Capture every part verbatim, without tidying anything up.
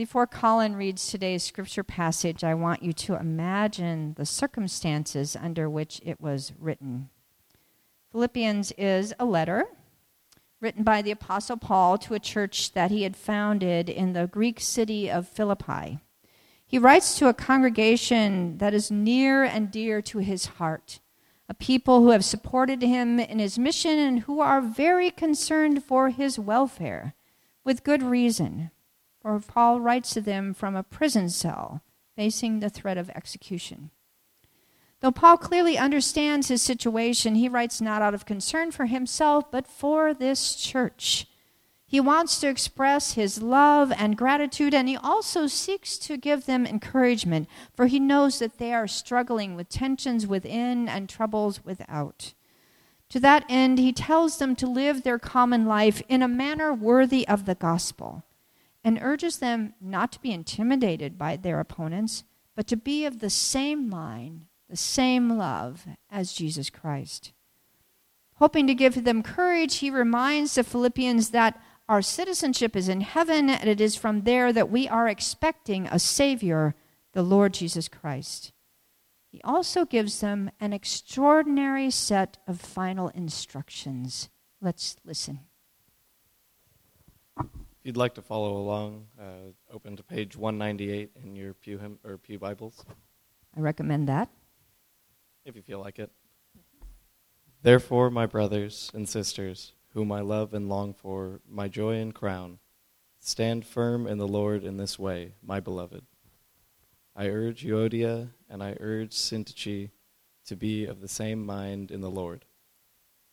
before Colin reads today's scripture passage, I want you to imagine the circumstances under which it was written. Philippians is a letter written by the Apostle Paul to a church that he had founded in the Greek city of Philippi. He writes to a congregation that is near and dear to his heart, a people who have supported him in his mission and who are very concerned for his welfare, with good reason, for Paul writes to them from a prison cell facing the threat of execution. Though Paul clearly understands his situation, he writes not out of concern for himself, but for this church. He wants to express his love and gratitude, and he also seeks to give them encouragement, for he knows that they are struggling with tensions within and troubles without. To that end, he tells them to live their common life in a manner worthy of the gospel, and urges them not to be intimidated by their opponents, but to be of the same mind, the same love as Jesus Christ. Hoping to give them courage, he reminds the Philippians that our citizenship is in heaven, and it is from there that we are expecting a Savior, the Lord Jesus Christ. He also gives them an extraordinary set of final instructions. Let's listen. If you'd like to follow along, uh, open to page one ninety-eight in your pew hymn, or pew Bibles. I recommend that. If you feel like it. Therefore, my brothers and sisters, whom I love and long for, my joy and crown, stand firm in the Lord in this way, my beloved. I urge Euodia and I urge Syntyche to be of the same mind in the Lord.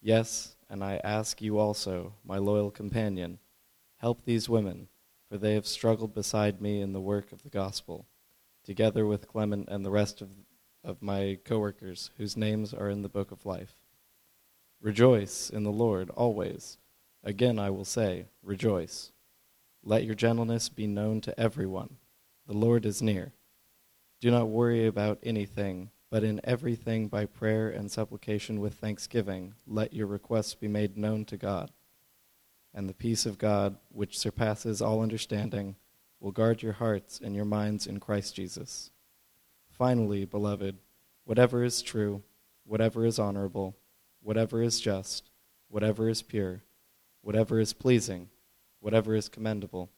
Yes, and I ask you also, my loyal companion, help these women, for they have struggled beside me in the work of the gospel, together with Clement and the rest of of my co-workers, whose names are in the book of life. Rejoice in the Lord always. Again I will say, rejoice. Let your gentleness be known to everyone. The Lord is near. Do not worry about anything, but in everything by prayer and supplication with thanksgiving, let your requests be made known to God. And the peace of God, which surpasses all understanding, will guard your hearts and your minds in Christ Jesus. Finally, beloved, whatever is true, whatever is honorable, whatever is just, whatever is pure, whatever is pleasing, whatever is commendable,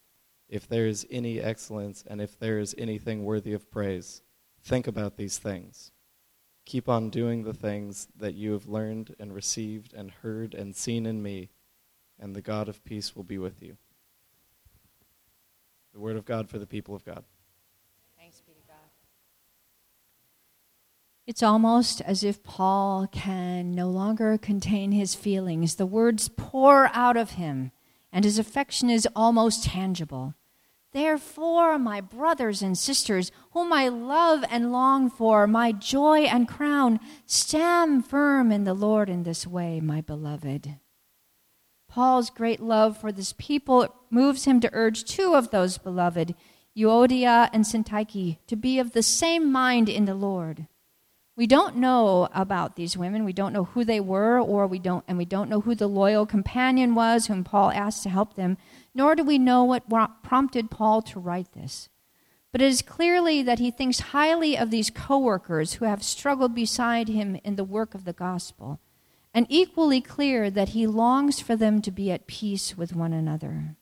if there is any excellence and if there is anything worthy of praise, think about these things. Keep on doing the things that you have learned and received and heard and seen in me, and the God of peace will be with you. The word of God for the people of God. It's almost as if Paul can no longer contain his feelings. The words pour out of him, and his affection is almost tangible. Therefore, my brothers and sisters, whom I love and long for, my joy and crown, stand firm in the Lord in this way, my beloved. Paul's great love for this people moves him to urge two of those beloved, Euodia and Syntyche, to be of the same mind in the Lord. We don't know about these women. We don't know who they were, or we don't, and we don't know who the loyal companion was whom Paul asked to help them, nor do we know what prompted Paul to write this. But it is clearly that he thinks highly of these co-workers who have struggled beside him in the work of the gospel, and equally clear that he longs for them to be at peace with one another.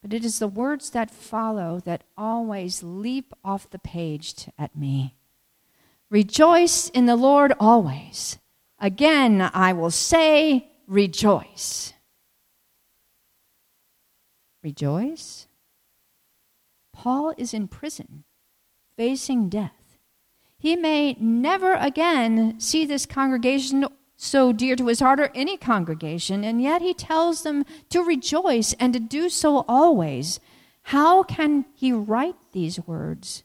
But it is the words that follow that always leap off the page at me. Rejoice in the Lord always. Again, I will say, rejoice. Rejoice? Paul is in prison, facing death. He may never again see this congregation so dear to his heart, or any congregation, and yet he tells them to rejoice and to do so always. How can he write these words?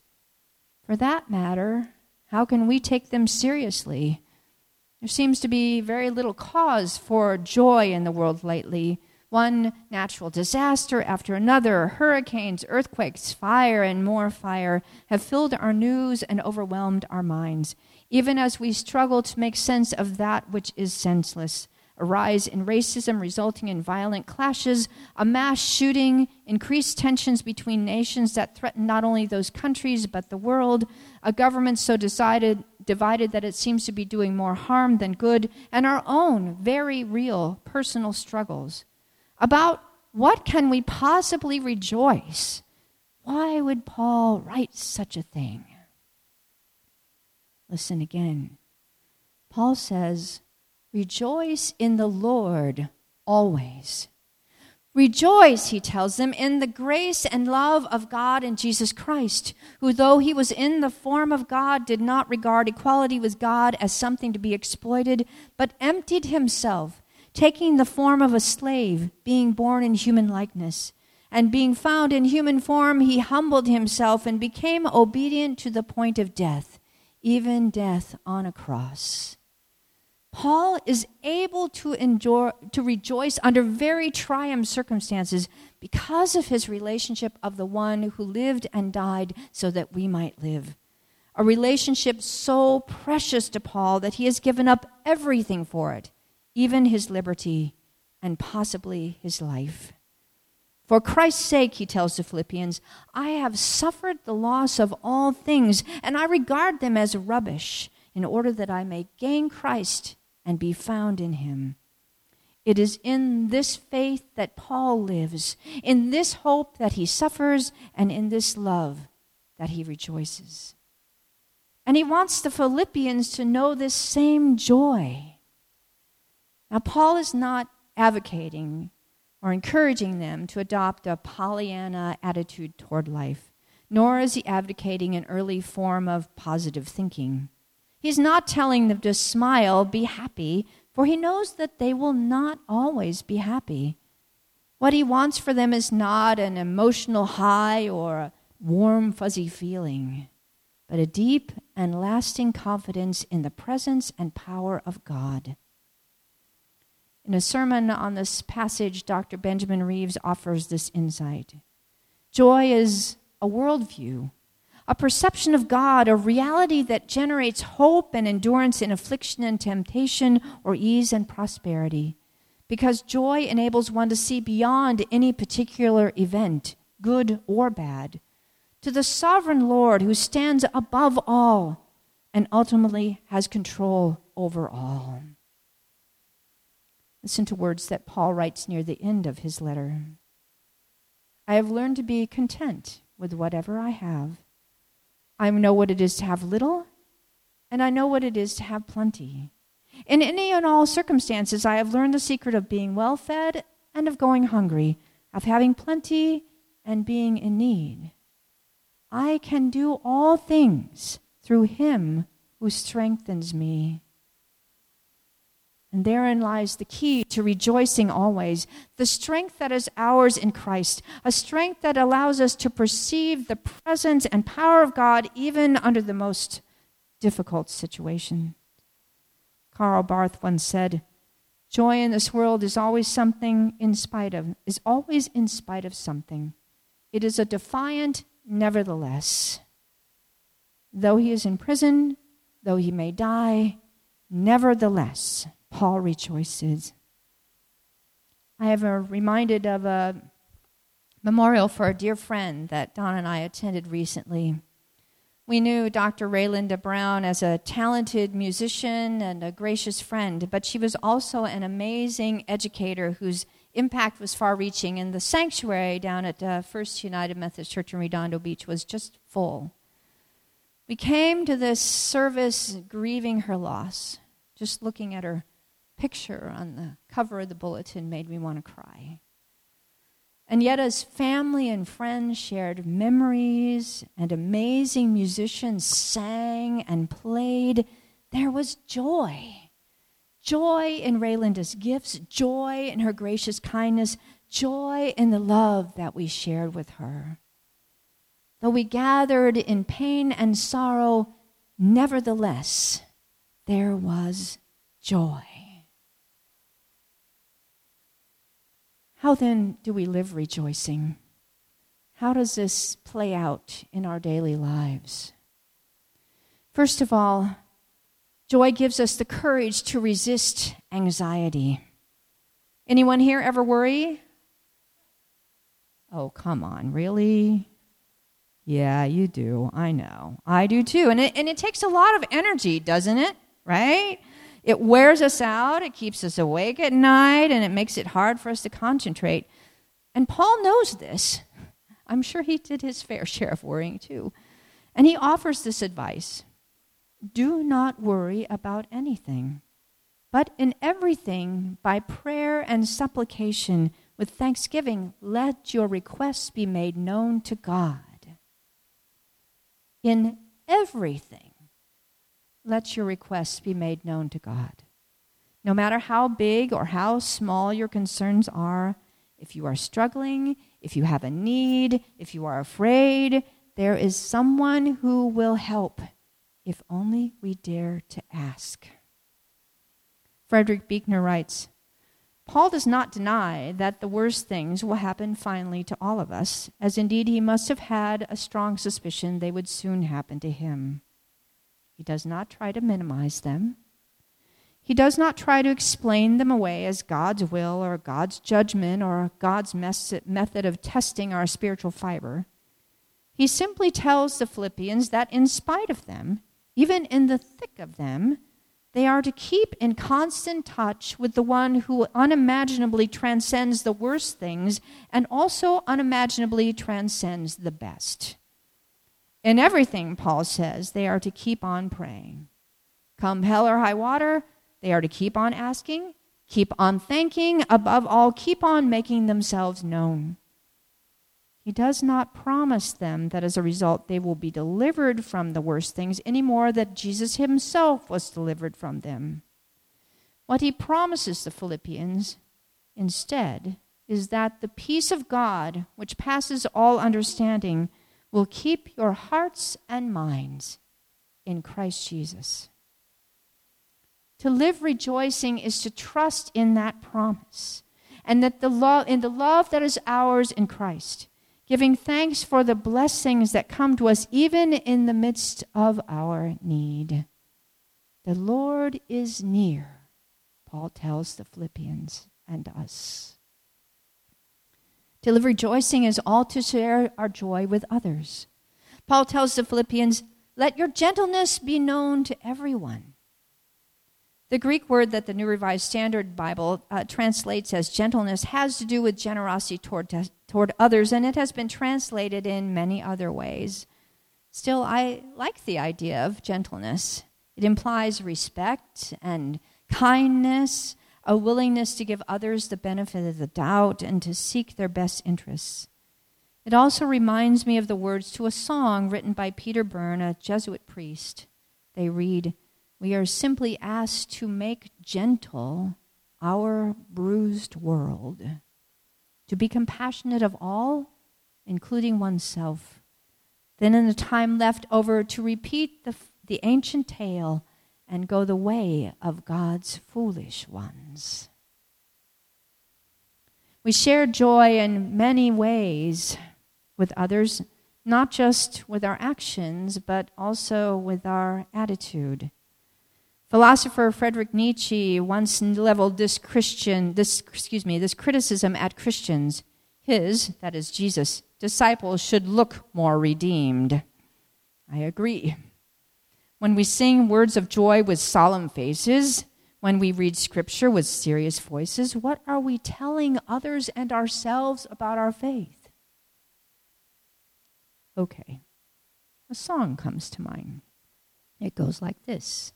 For that matter, how can we take them seriously? There seems to be very little cause for joy in the world lately. One natural disaster after another, hurricanes, earthquakes, fire, and more fire have filled our news and overwhelmed our minds, even as we struggle to make sense of that which is senseless, a rise in racism resulting in violent clashes, a mass shooting, increased tensions between nations that threaten not only those countries but the world, a government so decided, divided that it seems to be doing more harm than good, and our own very real personal struggles. About what can we possibly rejoice? Why would Paul write such a thing? Listen again. Paul says, rejoice in the Lord always. Rejoice, he tells them, in the grace and love of God in Jesus Christ, who, though he was in the form of God, did not regard equality with God as something to be exploited, but emptied himself, taking the form of a slave, being born in human likeness. And being found in human form, he humbled himself and became obedient to the point of death, even death on a cross. Paul is able to endure, to rejoice under very trying circumstances because of his relationship of the one who lived and died so that we might live. A relationship so precious to Paul that he has given up everything for it, even his liberty and possibly his life. For Christ's sake, he tells the Philippians, I have suffered the loss of all things, and I regard them as rubbish, in order that I may gain Christ and be found in him. It is in this faith that Paul lives, in this hope that he suffers, and in this love that he rejoices. And he wants the Philippians to know this same joy. Now, Paul is not advocating or encouraging them to adopt a Pollyanna attitude toward life, nor is he advocating an early form of positive thinking. He's not telling them to smile, be happy, for he knows that they will not always be happy. What he wants for them is not an emotional high or a warm, fuzzy feeling, but a deep and lasting confidence in the presence and power of God. In a sermon on this passage, Doctor Benjamin Reeves offers this insight. Joy is a worldview, a perception of God, a reality that generates hope and endurance in affliction and temptation, or ease and prosperity, because joy enables one to see beyond any particular event, good or bad, to the sovereign Lord who stands above all and ultimately has control over all. Listen to words that Paul writes near the end of his letter. I have learned to be content with whatever I have. I know what it is to have little, and I know what it is to have plenty. In any and all circumstances, I have learned the secret of being well-fed and of going hungry, of having plenty and being in need. I can do all things through him who strengthens me. And therein lies the key to rejoicing always, the strength that is ours in Christ, a strength that allows us to perceive the presence and power of God even under the most difficult situation. Karl Barth once said, "Joy in this world is always something in spite of, is always in spite of something. It is a defiant nevertheless. Though he is in prison, though he may die, nevertheless, Paul rejoices." I have a reminded of a memorial for a dear friend that Don and I attended recently. We knew Doctor Raylinda Brown as a talented musician and a gracious friend, but she was also an amazing educator whose impact was far-reaching, and the sanctuary down at uh, First United Methodist Church in Redondo Beach was just full. We came to this service grieving her loss. Just looking at her picture on the cover of the bulletin made me want to cry. And yet as family and friends shared memories and amazing musicians sang and played, there was joy. Joy in Raylinda's gifts, joy in her gracious kindness, joy in the love that we shared with her. Though we gathered in pain and sorrow, nevertheless, there was joy. How then do we live rejoicing? How does this play out in our daily lives? First of all, Joy gives us the courage to resist anxiety. Anyone here ever worry? Oh, come on, really? Yeah, you do. I know. I do too. And it, and it takes a lot of energy, doesn't it? Right? It wears us out. It keeps us awake at night, and it makes it hard for us to concentrate. And Paul knows this. I'm sure he did his fair share of worrying too. And he offers this advice. Do not worry about anything, but in everything, by prayer and supplication, with thanksgiving, let your requests be made known to God. In everything, let your requests be made known to God. No matter how big or how small your concerns are, if you are struggling, if you have a need, if you are afraid, there is someone who will help if only we dare to ask. Frederick Buechner writes, Paul does not deny that the worst things will happen finally to all of us, as indeed he must have had a strong suspicion they would soon happen to him. He does not try to minimize them. He does not try to explain them away as God's will or God's judgment or God's mes- method of testing our spiritual fiber. He simply tells the Philippians that in spite of them, even in the thick of them, they are to keep in constant touch with the one who unimaginably transcends the worst things and also unimaginably transcends the best. In everything, Paul says, they are to keep on praying. Come hell or high water, they are to keep on asking, keep on thanking, above all, keep on making themselves known. He does not promise them that as a result they will be delivered from the worst things any more than Jesus himself was delivered from them. What he promises the Philippians instead is that the peace of God, which passes all understanding, will keep your hearts and minds in Christ Jesus. To live rejoicing is to trust in that promise and that the love in the love that is ours in Christ, giving thanks for the blessings that come to us even in the midst of our need. The Lord is near, Paul tells the Philippians and us. To live rejoicing is all to share our joy with others. Paul tells the Philippians, let your gentleness be known to everyone. The Greek word that the New Revised Standard Bible uh, translates as gentleness has to do with generosity toward, te- toward others, and it has been translated in many other ways. Still, I like the idea of gentleness. It implies respect and kindness, a willingness to give others the benefit of the doubt and to seek their best interests. It also reminds me of the words to a song written by Peter Byrne, a Jesuit priest. They read, we are simply asked to make gentle our bruised world, to be compassionate of all, including oneself. Then in the time left over to repeat the, the ancient tale and go the way of God's foolish ones. We share joy in many ways with others, not just with our actions, but also with our attitude. Philosopher Friedrich Nietzsche once leveled this Christian, this excuse me, this criticism at Christians. His, that is Jesus, disciples should look more redeemed. I agree. When we sing words of joy with solemn faces, when we read scripture with serious voices, what are we telling others and ourselves about our faith? Okay, a song comes to mind. It goes like this.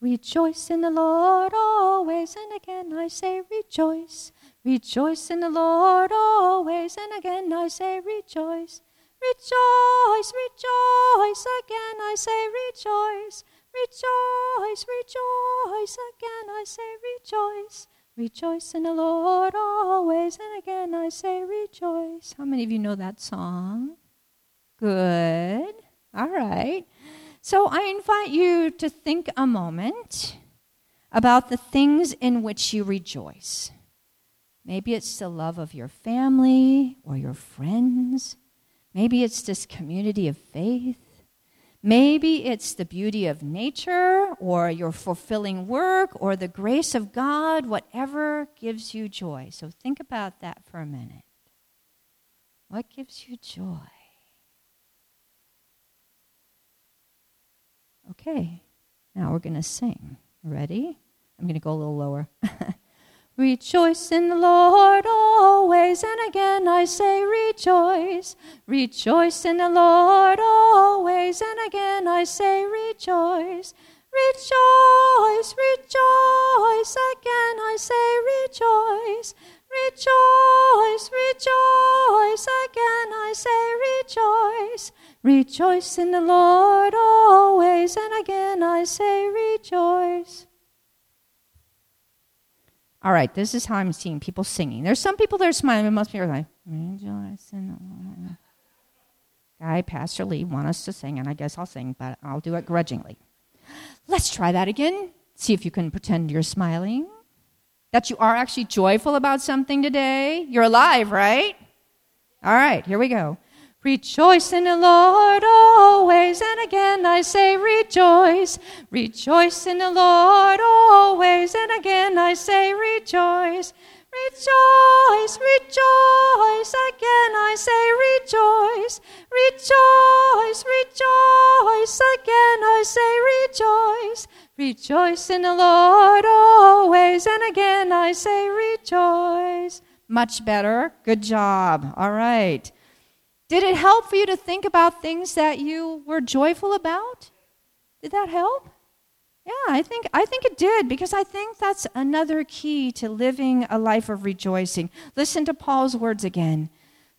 Rejoice in the Lord always, and again I say rejoice. Rejoice in the Lord always, and again I say rejoice. Rejoice, rejoice, again I say rejoice. Rejoice, rejoice, again I say rejoice. Rejoice in the Lord always, and again I say rejoice. How many of you know that song? Good. All right. So I invite you to think a moment about the things in which you rejoice. Maybe it's the love of your family or your friends. Maybe it's this community of faith. Maybe it's the beauty of nature or your fulfilling work or the grace of God, whatever gives you joy. So think about that for a minute. What gives you joy? Okay, now we're going to sing. Ready? I'm going to go a little lower. Rejoice in the Lord always, and again I say rejoice. Rejoice in the Lord always, and again I say rejoice. Rejoice, rejoice, again I say rejoice. Rejoice, rejoice, again I say rejoice. Rejoice in the Lord always, and again I say rejoice. All right, this is how I'm seeing people singing. There's some people that are smiling, but most people are like, rejoice in the Lord. Guy, Pastor Lee, want us to sing, and I guess I'll sing, but I'll do it grudgingly. Let's try that again. See if you can pretend you're smiling, that you are actually joyful about something today. You're alive, right? All right, here we go. Rejoice in the Lord always, and again I say rejoice. Rejoice in the Lord always, and again I say rejoice. Rejoice, rejoice, again I say rejoice. Rejoice, rejoice, again I say rejoice. Rejoice in the Lord always, and again I say rejoice. Much better. Good job. All right. Did it help for you to think about things that you were joyful about? Did that help? Yeah, I think I think it did, because I think that's another key to living a life of rejoicing. Listen to Paul's words again.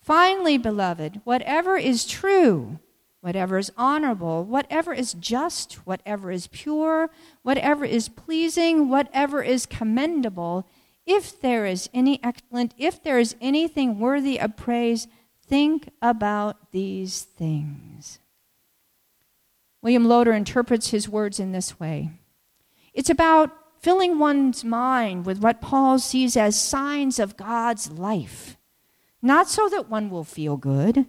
Finally, beloved, whatever is true, whatever is honorable, whatever is just, whatever is pure, whatever is pleasing, whatever is commendable, if there is any excellent, if there is anything worthy of praise, think about these things. William Loader interprets his words in this way. It's about filling one's mind with what Paul sees as signs of God's life, not so that one will feel good,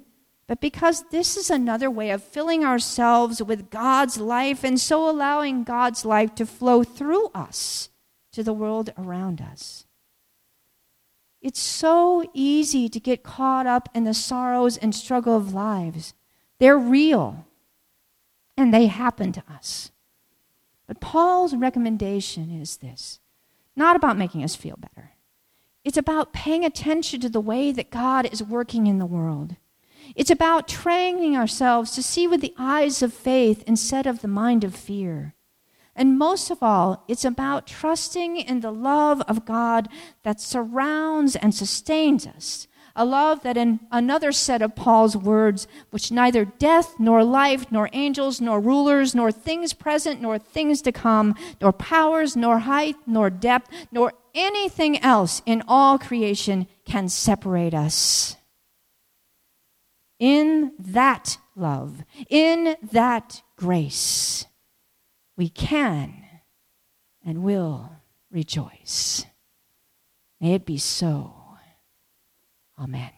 but because this is another way of filling ourselves with God's life and so allowing God's life to flow through us to the world around us. It's so easy to get caught up in the sorrows and struggle of lives. They're real, and they happen to us. But Paul's recommendation is this, not about making us feel better. It's about paying attention to the way that God is working in the world. It's about training ourselves to see with the eyes of faith instead of the mind of fear. And most of all, it's about trusting in the love of God that surrounds and sustains us. A love that, in another set of Paul's words, which neither death, nor life, nor angels, nor rulers, nor things present, nor things to come, nor powers, nor height, nor depth, nor anything else in all creation can separate us. In that love, in that grace, we can and will rejoice. May it be so. Amen.